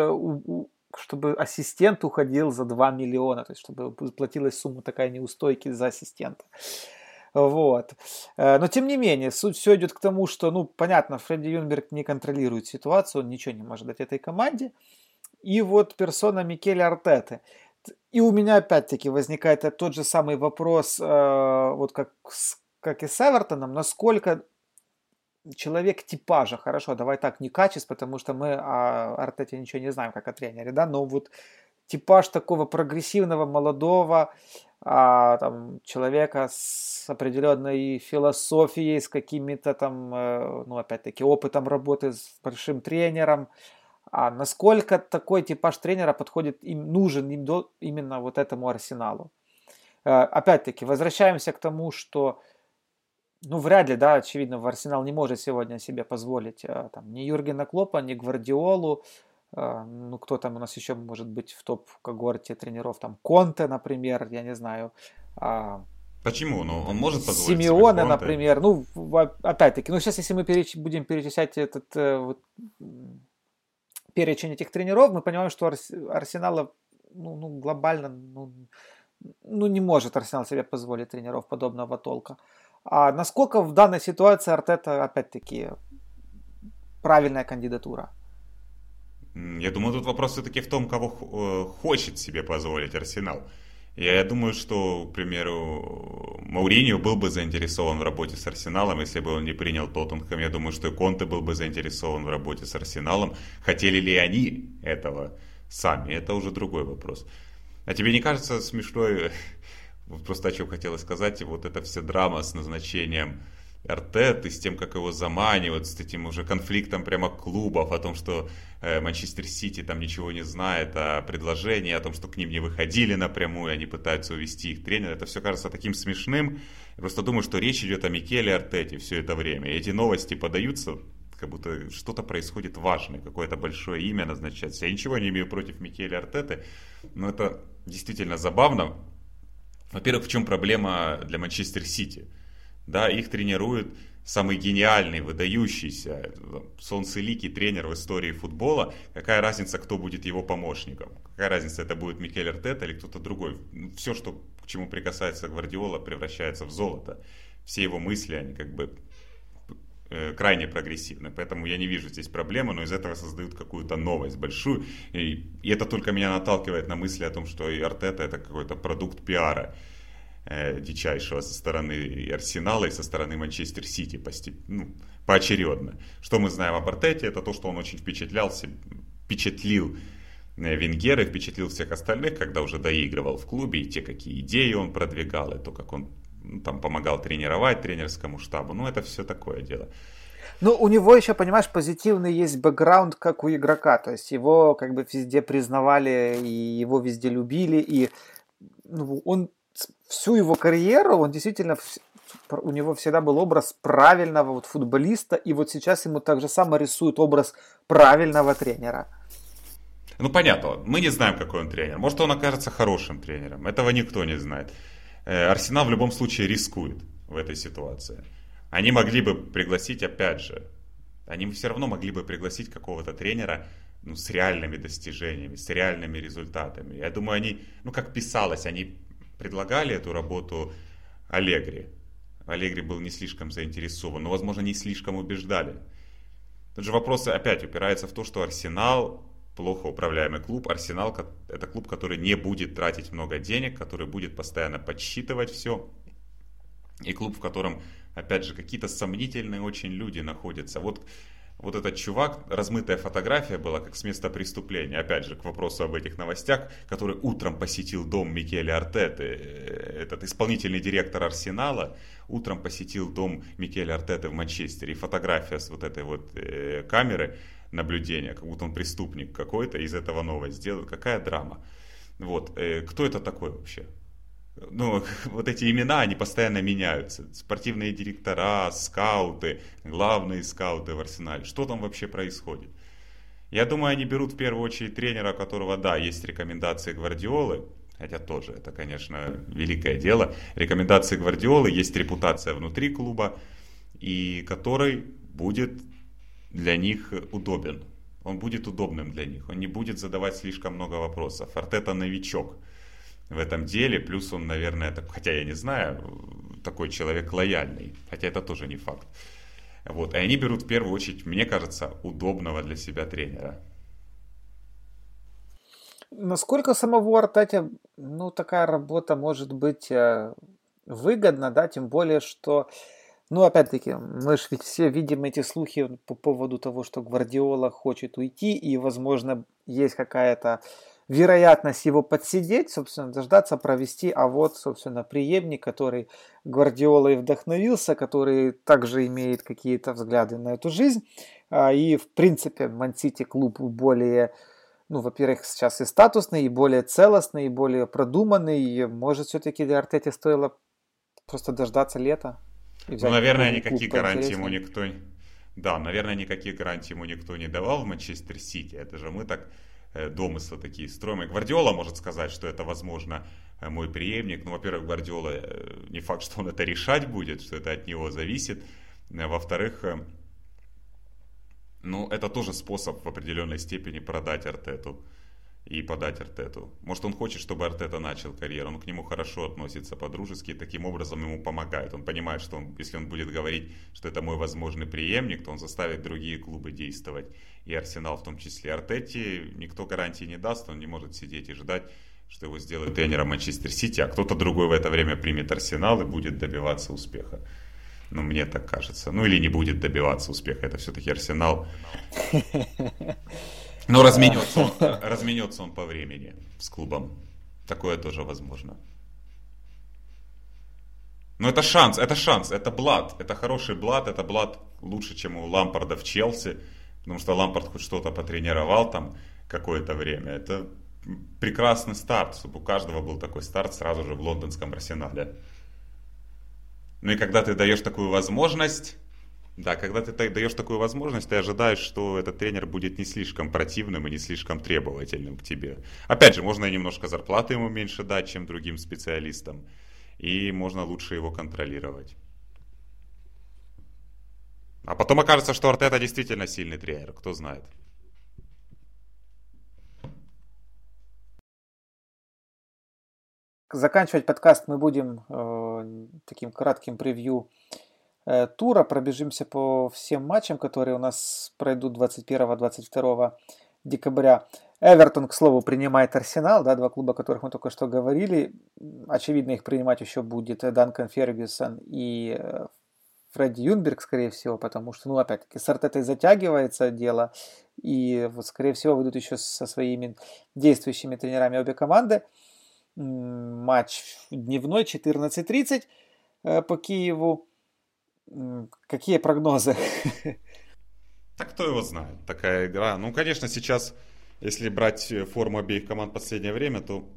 чтобы ассистент уходил за два миллиона, то есть чтобы платилась сумма такая неустойки за ассистента. Вот. Но тем не менее, суть все идет к тому, что, ну, понятно, Фредди Юнберг не контролирует ситуацию, он ничего не может дать этой команде. И вот персона Микеля Артеты. И у меня опять-таки возникает тот же самый вопрос, э, вот как, как и с Эвертоном, насколько человек типажа, хорошо, давай так, не качеств, потому что мы о Артете ничего не знаем, как о тренере, да, но вот типаж такого прогрессивного, молодого э, там, человека с определенной философией, с какими-то там, э, ну опять-таки, опытом работы с большим тренером. А насколько такой типаж тренера подходит, им нужен им до, именно вот этому Арсеналу? Э, опять-таки, возвращаемся к тому, что, ну, вряд ли, да, очевидно, в Арсенал не может сегодня себе позволить э, там, ни Юргена Клопа, ни Гвардиолу, э, ну, кто там у нас еще может быть в топ-когорте тренеров, там, Конте, например, я не знаю, э, почему? Ну, он может позволить Симеоне, например, ну, опять-таки, ну, сейчас, если мы переч- будем перечислять этот... Э, вот, перечень этих тренеров, мы понимаем, что Арсенала ну, ну, глобально ну, ну, не может Арсенал себе позволить тренеров подобного толка. А насколько в данной ситуации Артета, опять-таки, правильная кандидатура? Я думаю, тут вопрос все-таки в том, кого хочет себе позволить Арсенал. Я думаю, что, к примеру, Моуринью был бы заинтересован в работе с Арсеналом, если бы он не принял Тоттенхэм. Я думаю, что и Конте был бы заинтересован в работе с Арсеналом. Хотели ли они этого сами, это уже другой вопрос. А тебе не кажется смешной, просто о чем хотелось сказать, вот эта вся драма с назначением Артеты, с тем, как его заманивают, с этим уже конфликтом прямо клубов, о том, что Манчестер-Сити там ничего не знает о предложении, о том, что к ним не выходили напрямую, они пытаются увести их тренера. Это все кажется таким смешным. Я просто думаю, что речь идет о Микеле Артете все это время. И эти новости подаются, как будто что-то происходит важное, какое-то большое имя назначается. Я ничего не имею против Микеля Артеты, но это действительно забавно. Во-первых, в чем проблема для Манчестер-Сити? Да, их тренирует самый гениальный, выдающийся, солнцеликий тренер в истории футбола. Какая разница, кто будет его помощником? Какая разница, это будет Микель Артета или кто-то другой? Все, что, к чему прикасается Гвардиола, превращается в золото. Все его мысли, они как бы э, крайне прогрессивны. Поэтому я не вижу здесь проблемы, но из этого создают какую-то новость большую. И, и это только меня наталкивает на мысли о том, что и Артета — это какой-то продукт пиара дичайшего со стороны и Арсенала, и со стороны Манчестер-Сити ну, поочередно. Что мы знаем об Артете, это то, что он очень впечатлялся, впечатлил Венгера, впечатлил всех остальных, когда уже доигрывал в клубе, и те, какие идеи он продвигал, и то, как он ну, там помогал тренировать тренерскому штабу. Ну, это все такое дело. Ну, у него еще, понимаешь, позитивный есть бэкграунд, как у игрока. То есть его как бы везде признавали, и его везде любили, и ну, он всю его карьеру, он действительно, у него всегда был образ правильного вот футболиста, и вот сейчас ему так же само рисует образ правильного тренера. Ну, понятно, мы не знаем, какой он тренер. Может, он окажется хорошим тренером, этого никто не знает. Арсенал в любом случае рискует в этой ситуации. Они могли бы пригласить, опять же, они все равно могли бы пригласить какого-то тренера, ну, с реальными достижениями, с реальными результатами. Я думаю, они, ну, как писалось, они предлагали эту работу Аллегри. Аллегри был не слишком заинтересован, но, возможно, не слишком убеждали. Тут же вопрос опять упирается в то, что Арсенал плохо управляемый клуб. Арсенал – это клуб, который не будет тратить много денег, который будет постоянно подсчитывать все. И клуб, в котором, опять же, какие-то сомнительные очень люди находятся. Вот, вот этот чувак, размытая фотография была, как с места преступления. Опять же, к вопросу об этих новостях, который утром посетил дом Микеля Артеты. Этот исполнительный директор Арсенала утром посетил дом Микеля Артеты в Манчестере. И фотография с вот этой вот э, камеры наблюдения, как будто он преступник какой-то, из этого новость сделал. Какая драма. Вот. Э, кто это такой вообще? Ну, вот эти имена, они постоянно меняются. Спортивные директора, скауты, главные скауты в Арсенале. Что там вообще происходит? Я думаю, они берут в первую очередь тренера, которого, да, есть рекомендации Гвардиолы. Хотя тоже, это, конечно, великое дело. Рекомендации Гвардиолы, есть репутация внутри клуба. И который будет для них удобен. Он будет удобным для них. Он не будет задавать слишком много вопросов. Артета новичок в этом деле, плюс он, наверное, так, хотя я не знаю, такой человек лояльный, хотя это тоже не факт. Вот. И они берут в первую очередь, мне кажется, удобного для себя тренера. Насколько самого Артете, ну, такая работа может быть выгодна, да, тем более, что, ну, опять-таки, мы же ведь все видим эти слухи по поводу того, что Гвардиола хочет уйти, и, возможно, есть какая-то вероятность его подсидеть, собственно, дождаться, провести, а вот, собственно, преемник, который Гвардиолой вдохновился, который также имеет какие-то взгляды на эту жизнь, и, в принципе, Ман-Сити клуб более, ну, во-первых, сейчас и статусный, и более целостный, и более продуманный, и, может, все-таки для Артете стоило просто дождаться лета? Ну, наверное, никакие гарантии ему никто... Да, наверное, никаких гарантий ему никто не давал в Манчестер-Сити, это же мы так... домыслы такие строим. И Гвардиола может сказать, что это, возможно, мой преемник. Ну, во-первых, Гвардиола не факт, что он это решать будет, что это от него зависит. Во-вторых, ну, это тоже способ в определенной степени продать Артету. и подать Артету. Может, он хочет, чтобы Артета начал карьеру, он к нему хорошо относится по-дружески, таким образом ему помогает. Он понимает, что он, если он будет говорить, что это мой возможный преемник, то он заставит другие клубы действовать. И Арсенал в том числе. Артете никто гарантии не даст, он не может сидеть и ждать, что его сделают тренером Манчестер-Сити, а кто-то другой в это время примет Арсенал и будет добиваться успеха. Ну, мне так кажется. Ну, или не будет добиваться успеха. Это все-таки Арсенал. Но разменется он, разменется он по времени с клубом. Такое тоже возможно. Но это шанс, это шанс, это блат. Это хороший блат, это блат лучше, чем у Лампарда в Челси. Потому что Лампард хоть что-то потренировал там какое-то время. Это прекрасный старт. У каждого был такой старт сразу же в лондонском Арсенале. Ну и когда ты даешь такую возможность... Да, когда ты даешь такую возможность, ты ожидаешь, что этот тренер будет не слишком противным и не слишком требовательным к тебе. Опять же, можно и немножко зарплаты ему меньше дать, чем другим специалистам. И можно лучше его контролировать. А потом окажется, что Артета действительно сильный тренер, кто знает. Заканчивать подкаст мы будем э, таким кратким превью э, тура. Пробежимся по всем матчам, которые у нас пройдут двадцать первого-двадцать второго декабря. Эвертон, к слову, принимает Арсенал. Да, два клуба, о которых мы только что говорили. Очевидно, их принимать еще будет Данкан Фергюсон и э, Фредди Юнберг, скорее всего. Потому что, ну, опять-таки, с Артетой затягивается дело. И, вот, скорее всего, выйдут еще со своими действующими тренерами обе команды. Матч дневной, четырнадцать тридцать по Киеву. Какие прогнозы? Так кто его знает, такая игра. Ну, конечно, сейчас, если брать форму обеих команд в последнее время, то...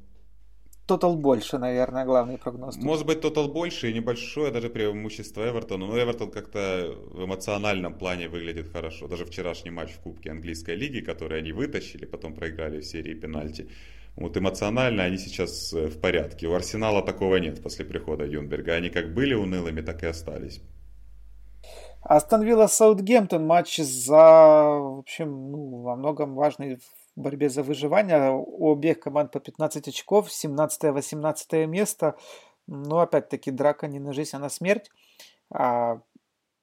Тотал больше, наверное, главный прогноз. Может быть, тотал больше и небольшое даже преимущество Эвертона. Но Эвертон как-то в эмоциональном плане выглядит хорошо. Даже вчерашний матч в Кубке английской лиги, который они вытащили, потом проиграли в серии пенальти. Вот эмоционально они сейчас в порядке. У Арсенала такого нет после прихода Юнберга. Они как были унылыми, так и остались. Астон Вилла Саутгемптон. Матч за, в общем, ну, во многом важный в борьбе за выживание. У обеих команд по пятнадцать очков. семнадцатое-восемнадцатое место. Но опять-таки драка не на жизнь, а на смерть. А,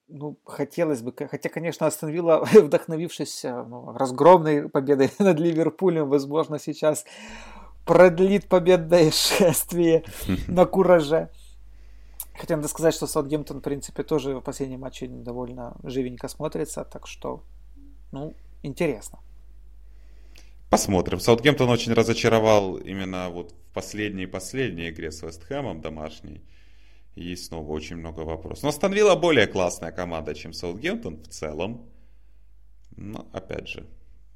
ну, хотелось бы. Хотя, конечно, Астон Вилла, вдохновившись ну, разгромной победой над Ливерпулем, возможно, сейчас продлит победное шествие на кураже. Хотя надо сказать, что Саутгемптон, в принципе, тоже в последнем матче довольно живенько смотрится. Так что, ну, интересно. Посмотрим. Саутгемптон очень разочаровал именно вот в последней-последней игре с Вестхэмом домашней. И снова очень много вопросов. Но Астон Вилла более классная команда, чем Саутгемптон в целом. Но, опять же,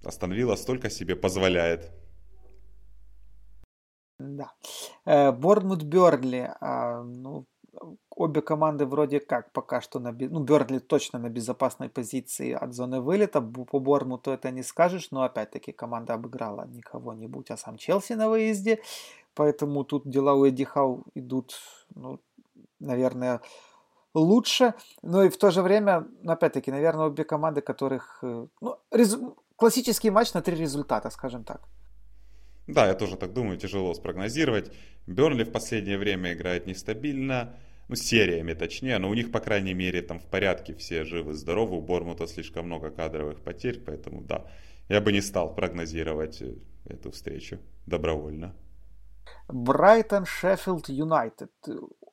Астон Вилла столько себе позволяет. Да. Борнмут, Бёрнли. Ну, обе команды вроде как пока что... на ну, Бёрнли точно на безопасной позиции от зоны вылета. По Борнмуту это не скажешь. Но, опять-таки, команда обыграла не кого-нибудь, а сам Челси на выезде. Поэтому тут дела у Эдди Хау идут... Ну, наверное, лучше. Но и в то же время, опять-таки, наверное, обе команды, которых... Ну, рез... классический матч на три результата, скажем так. Да, я тоже так думаю, тяжело спрогнозировать. Бёрнли в последнее время играет нестабильно. Ну, сериями точнее. Но у них, по крайней мере, там в порядке все живы-здоровы. У Борнмута слишком много кадровых потерь. Поэтому, да, я бы не стал прогнозировать эту встречу добровольно. Брайтон, Шеффилд, Юнайтед.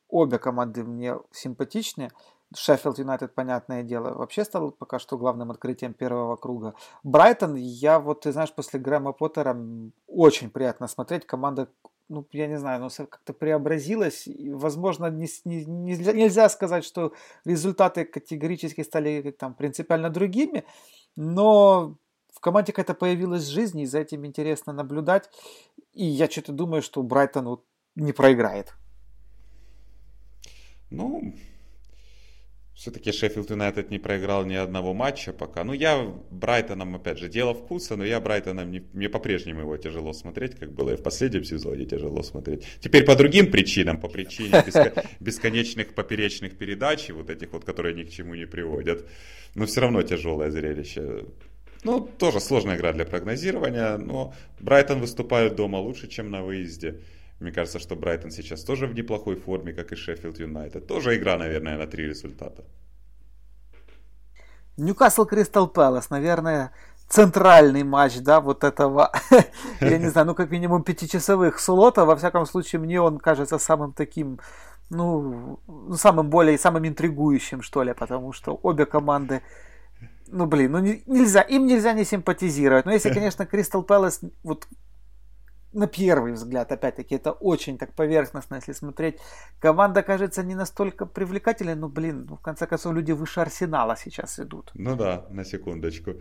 Обе команды мне симпатичны. Шеффилд Юнайтед, понятное дело, вообще стал пока что главным открытием первого круга. Брайтон, я вот, ты знаешь, после Грэма Поттера очень приятно смотреть. Команда, ну, я не знаю, но как-то преобразилась. И, возможно, не, не, нельзя, нельзя сказать, что результаты категорически стали там, принципиально другими, но в команде какая-то появилась жизнь, и за этим интересно наблюдать. И я что-то думаю, что Брайтон вот, не проиграет. Ну, все-таки Шеффилд Юнайтед не проиграл ни одного матча пока. Ну, я Брайтоном, опять же, дело вкуса, но я Брайтоном, не, мне по-прежнему его тяжело смотреть, как было и в последнем сезоне тяжело смотреть. Теперь по другим причинам, по причине бесконечных поперечных передач, вот этих вот, которые ни к чему не приводят. Но все равно тяжелое зрелище. Ну, тоже сложная игра для прогнозирования, но Брайтон выступает дома лучше, чем на выезде. Мне кажется, что Брайтон сейчас тоже в неплохой форме, как и Шеффилд Юнайтед. Тоже игра, наверное, на три результата. Ньюкасл Кристал Пэлас, наверное, центральный матч, да, вот этого, я не знаю, ну, как минимум пятичасовых слота. Во всяком случае, мне он кажется самым таким, ну, самым более, самым интригующим, что ли, потому что обе команды, ну, блин, ну, нельзя, им нельзя не симпатизировать. Но если, конечно, Кристал Пэлас, вот, на первый взгляд, опять-таки, это очень так поверхностно, если смотреть. Команда, кажется, не настолько привлекательной, но, блин, ну, в конце концов, люди выше Арсенала сейчас идут. Ну да, на секундочку.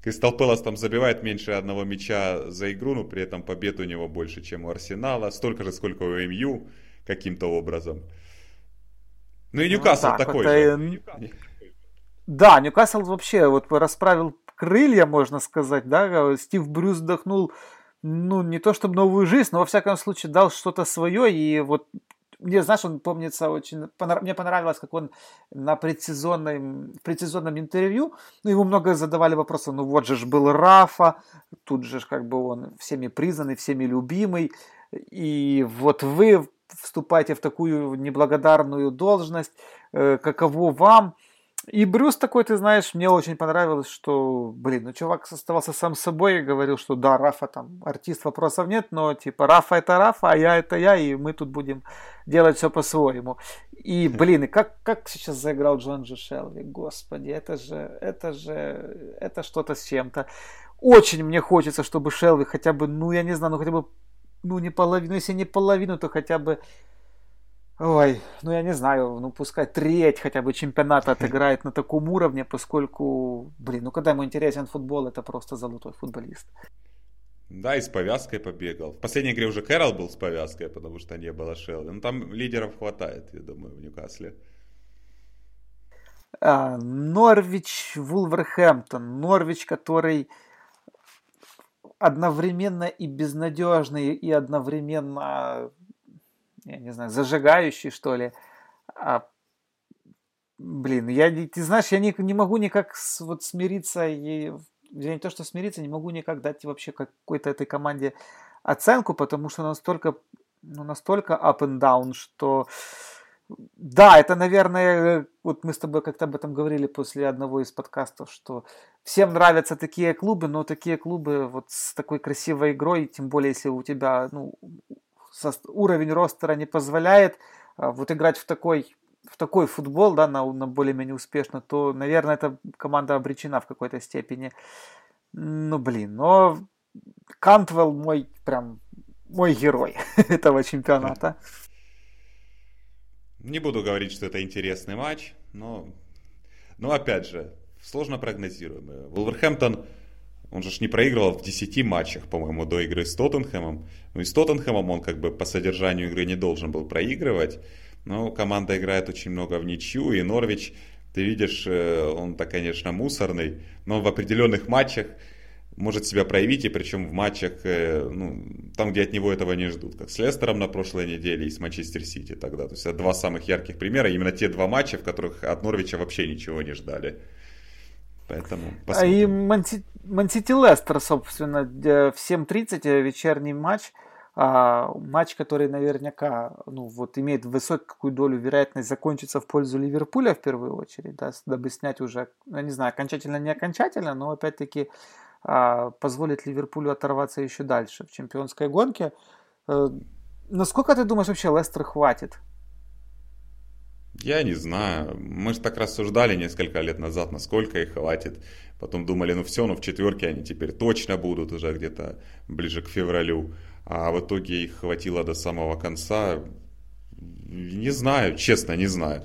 Кристал Пэлас там забивает меньше одного мяча за игру, но при этом побед у него больше, чем у Арсенала. Столько же, сколько у МЮ, каким-то образом. Ну и Ньюкасл вот так, такой вот, же. И... Да, Ньюкасл вообще вот расправил крылья, можно сказать, да. Стив Брюс вдохнул... Ну, не то чтобы новую жизнь, но, во всяком случае, дал что-то свое. И вот, мне, знаешь, он помнится очень... Понрав... Мне понравилось, как он на предсезонном, предсезонном интервью... Ну, ему много задавали вопросов. Ну, вот же ж был Рафа. Тут же ж как бы он всеми признанный, всеми любимый. И вот вы вступаете в такую неблагодарную должность. Каково вам? И Брюс такой, ты знаешь, мне очень понравилось, что, блин, ну чувак оставался сам собой и говорил, что да, Рафа там артист, вопросов нет, но типа Рафа это Рафа, а я это я, и мы тут будем делать все по-своему. И, блин, и как, как сейчас заиграл Джонджи Шелви, господи, это же, это же, это что-то с чем-то. Очень мне хочется, чтобы Шелви хотя бы, ну я не знаю, ну хотя бы, ну не половину, если не половину, то хотя бы... Ой, ну я не знаю, ну пускай треть хотя бы чемпионата отыграет на таком уровне, поскольку, блин, ну когда ему интересен футбол, это просто золотой футболист. Да, и с повязкой побегал. В последней игре уже Кэрролл был с повязкой, потому что не было Шелли. Ну там лидеров хватает, я думаю, в Ньюкасле. А, Норвич, Вулверхэмптон. Норвич, который одновременно и безнадежный, и одновременно... я не знаю, зажигающий, что ли. А, блин, я, ты знаешь, я не, не могу никак с, вот, смириться, и, я не то что смириться, не могу никак дать вообще какой-то этой команде оценку, потому что настолько, ну, настолько up and down, что... Да, это, наверное, вот мы с тобой как-то об этом говорили после одного из подкастов, что всем нравятся такие клубы, но такие клубы вот с такой красивой игрой, тем более, если у тебя, ну, Со, уровень ростера не позволяет а, вот играть в такой, в такой футбол, да, на, на более-менее успешно, то, наверное, эта команда обречена в какой-то степени. Ну, блин, но Кантвелл мой, прям, мой герой этого чемпионата. Не буду говорить, что это интересный матч, но, но опять же, сложно прогнозируемый. Вулверхэмптон, он же ж не проигрывал в десяти матчах, по-моему, до игры с Тоттенхэмом. Ну и с Тоттенхэмом он как бы по содержанию игры не должен был проигрывать. Но команда играет очень много в ничью. И Норвич, ты видишь, он-то, конечно, мусорный. Но в определенных матчах может себя проявить. И причем в матчах, ну, там, где от него этого не ждут. Как с Лестером на прошлой неделе и с Манчестер-Сити тогда. То есть это два самых ярких примера. Именно те два матча, в которых от Норвича вообще ничего не ждали. Поэтому посмотрим. И Ман-Сити Лестер, собственно, в семь тридцать вечерний матч. Матч, который наверняка, ну, вот, имеет высокую долю вероятность закончиться в пользу Ливерпуля в первую очередь. Да, дабы снять уже, я не знаю, окончательно, не окончательно, но опять-таки позволит Ливерпулю оторваться еще дальше в чемпионской гонке. Насколько ты думаешь, вообще Лестер хватит? Я не знаю. Мы же так рассуждали несколько лет назад, насколько их хватит. Потом думали, ну все, ну в четверке они теперь точно будут уже где-то ближе к февралю. А в итоге их хватило до самого конца. Не знаю, честно, не знаю.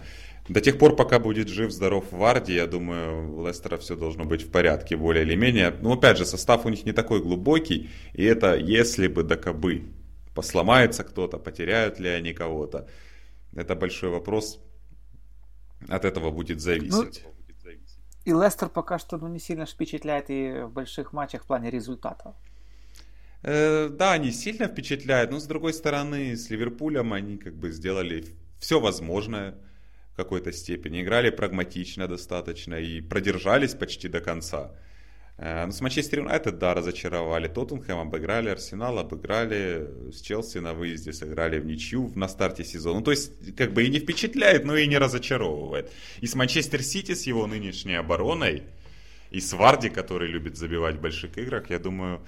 До тех пор, пока будет жив-здоров Варди, я думаю, у Лестера все должно быть в порядке, более или менее. Но опять же, состав у них не такой глубокий. И это если бы да кабы. Посломается кто-то, потеряют ли они кого-то. Это большой вопрос. От этого будет зависеть. Ну, и Лестер пока что, ну, не сильно впечатляет и в больших матчах в плане результатов. Э, да, они сильно впечатляют, но с другой стороны, с Ливерпулем они как бы сделали все возможное в какой-то степени. Играли прагматично достаточно и продержались почти до конца. Ну, с Манчестер Юнайтед, да, разочаровали. Тоттенхэм обыграли, Арсенал обыграли, с Челси на выезде сыграли в ничью на старте сезона. Ну, то есть, как бы и не впечатляет, но и не разочаровывает. И с Манчестер Сити, с его нынешней обороной, и с Варди, который любит забивать в больших играх, я думаю,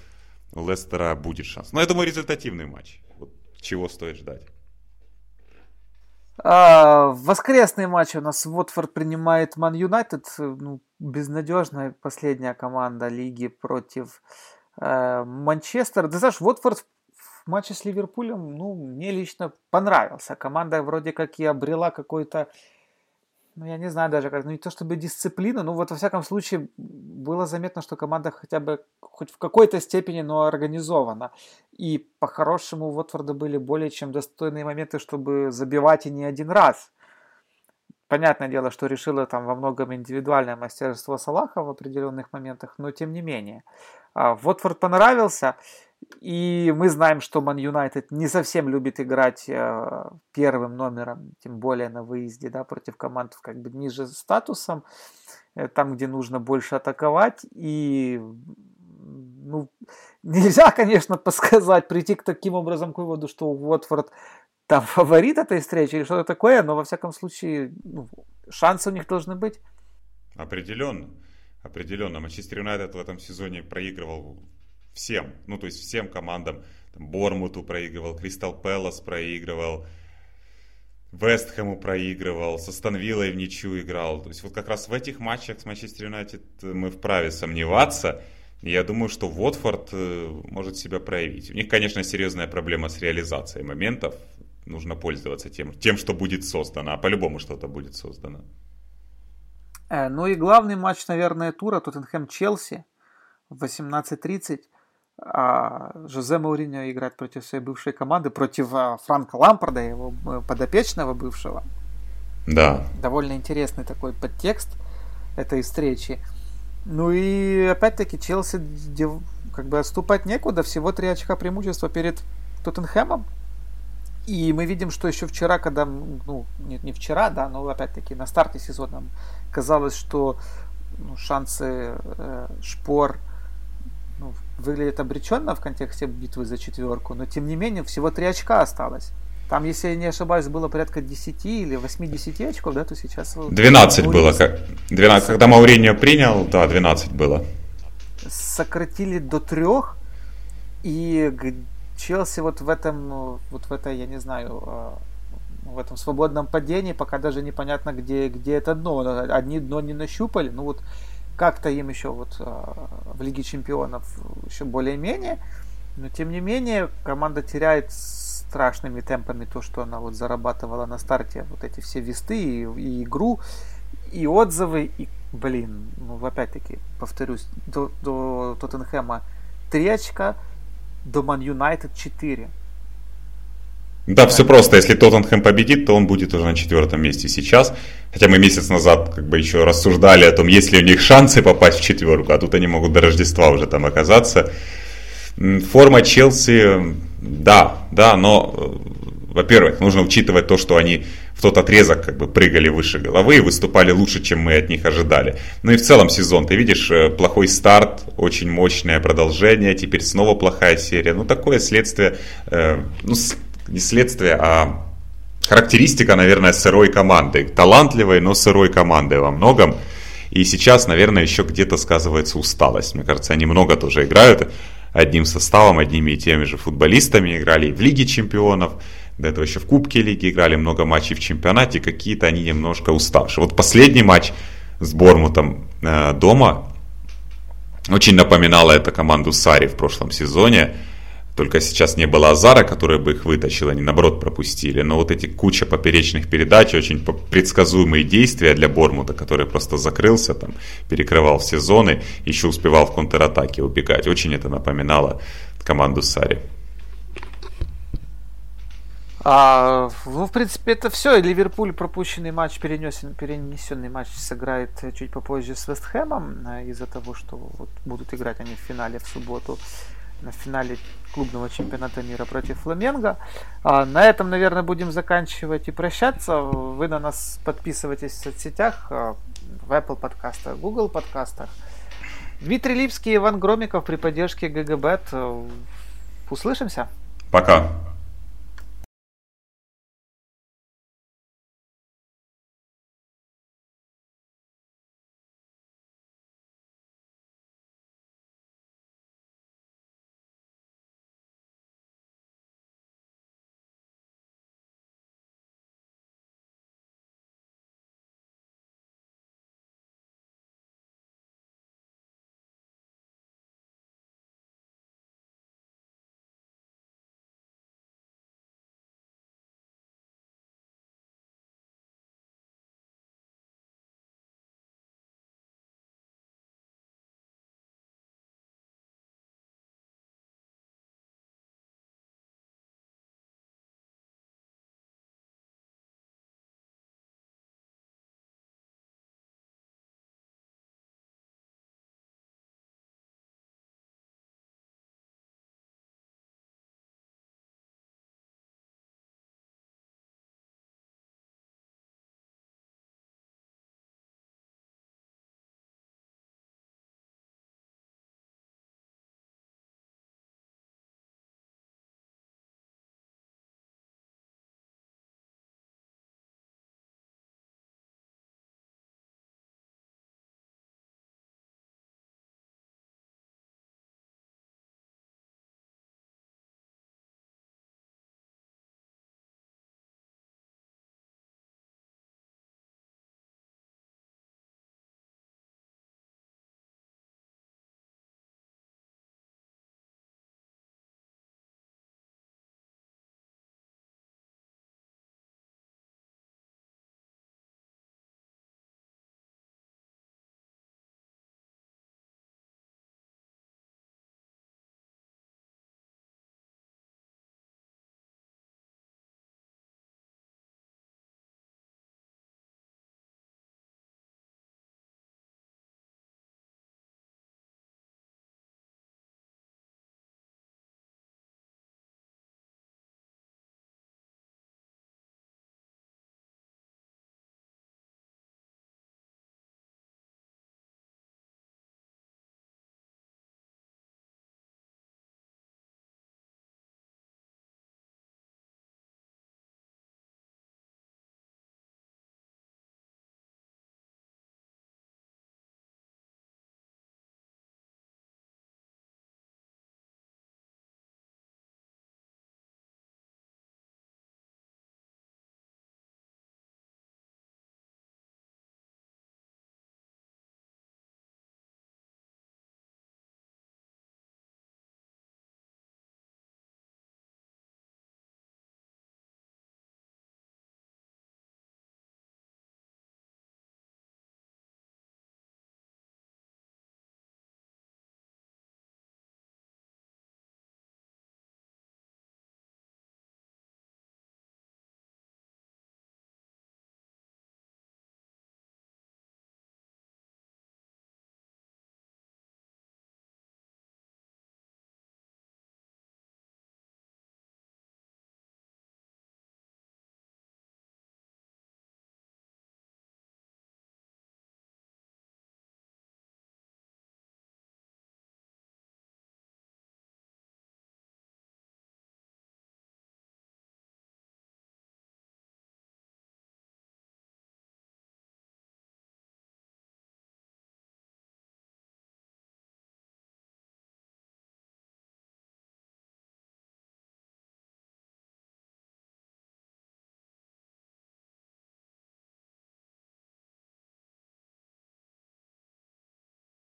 у Лестера будет шанс. Но я думаю, результативный матч. Вот чего стоит ждать. А, в воскресный матч у нас Вотфорд принимает Ман Юнайтед. Ну, безнадежная последняя команда лиги против э, Манчестера. Да, знаешь, Вотфорд в матче с Ливерпулем, ну, мне лично понравился. Команда вроде как и обрела какой-то, ну, я не знаю даже как, ну, не то чтобы дисциплину, но вот во всяком случае было заметно, что команда хотя бы хоть в какой-то степени, но организована. И по-хорошему у Вотфорда были более чем достойные моменты, чтобы забивать и не один раз. Понятное дело, что решило там во многом индивидуальное мастерство Салаха в определенных моментах, но тем не менее. Вотфорд понравился, и мы знаем, что Ман Юнайтед не совсем любит играть первым номером, тем более на выезде, да, против команд как бы ниже статусом, там, где нужно больше атаковать. И ну, нельзя, конечно, подсказать, прийти к таким образом к выводу, что Уотфорд там фаворит этой встречи или что-то такое, но во всяком случае, ну, шансы у них должны быть. Определенно. Определенно. Манчестер Юнайтед в этом сезоне проигрывал всем. Ну, то есть всем командам. Там, Борнмуту проигрывал, Кристал Пэлас проигрывал, Вестхэму проигрывал, с Астон Виллой в ничью играл. То есть вот как раз в этих матчах с Манчестер Юнайтед мы вправе сомневаться. Я думаю, что Уотфорд может себя проявить. У них, конечно, серьезная проблема с реализацией моментов. Нужно пользоваться тем, тем, что будет создано. А по-любому что-то будет создано. Ну и главный матч, наверное, тура. Тоттенхэм-Челси в восемнадцать тридцать. Жозе Моуринью играет против своей бывшей команды. Против Франка Лампарда, его подопечного бывшего. Да. Довольно интересный такой подтекст этой встречи. Ну и опять-таки Челси как бы отступать некуда. Всего три очка преимущества перед Тоттенхэмом. И мы видим, что еще вчера, когда, ну, нет, не вчера, да, но опять-таки на старте сезона казалось, что ну, шансы э, Шпор ну, выглядят обреченно в контексте битвы за четверку, но тем не менее всего три очка осталось. Там, если я не ошибаюсь, было порядка десять или восемь-десять очков, да, то сейчас... двенадцать Мауринью... было, как... двенадцать, когда Мауринью принял, да, двенадцать было. Сократили до трех, и... Челси вот в этом, вот в этой, я не знаю, в этом свободном падении, пока даже непонятно, где, где это дно. Одни дно не нащупали, ну вот как-то им еще вот в Лиге Чемпионов еще более-менее, но тем не менее команда теряет страшными темпами то, что она вот зарабатывала на старте, вот эти все весты и, и игру, и отзывы, и, блин, ну опять-таки, повторюсь, до, до Тоттенхэма три очка, до Ман Юнайтед четыре. Да, да, все просто. Если Тоттенхэм победит, то он будет уже на четвертом месте сейчас. Хотя мы месяц назад как бы еще рассуждали о том, есть ли у них шансы попасть в четверку, а тут они могут до Рождества уже там оказаться. Форма Челси, да, да, но, во-первых, нужно учитывать то, что они в тот отрезок как бы прыгали выше головы и выступали лучше, чем мы от них ожидали. Ну и в целом сезон, ты видишь, плохой старт, очень мощное продолжение, теперь снова плохая серия. Ну такое следствие, э, ну не следствие, а характеристика, наверное, сырой команды. Талантливой, но сырой команды во многом. И сейчас, наверное, еще где-то сказывается усталость. Мне кажется, они много тоже играют одним составом, одними и теми же футболистами. Играли и в Лиге Чемпионов. До этого еще в Кубке Лиги играли, много матчей в чемпионате, какие-то они немножко уставшие. Вот последний матч с Борнмутом э, дома очень напоминала эту команду Сари в прошлом сезоне. Только сейчас не было Азара, который бы их вытащил, они наоборот пропустили. Но вот эти куча поперечных передач, очень предсказуемые действия для Борнмута, который просто закрылся, там, перекрывал все зоны, еще успевал в контратаке убегать. Очень это напоминало команду Сари. А, ну, в принципе, это все. Ливерпуль пропущенный матч, перенесен, перенесенный матч сыграет чуть попозже с Вестхэмом из-за того, что вот, будут играть они в финале в субботу, на финале клубного чемпионата мира против Фламенго. А, на этом, наверное, будем заканчивать и прощаться. Вы на нас подписывайтесь в соцсетях, в Apple подкастах, Google подкастах. Дмитрий Липский и Иван Громиков при поддержке ГГБет. Услышимся. Пока.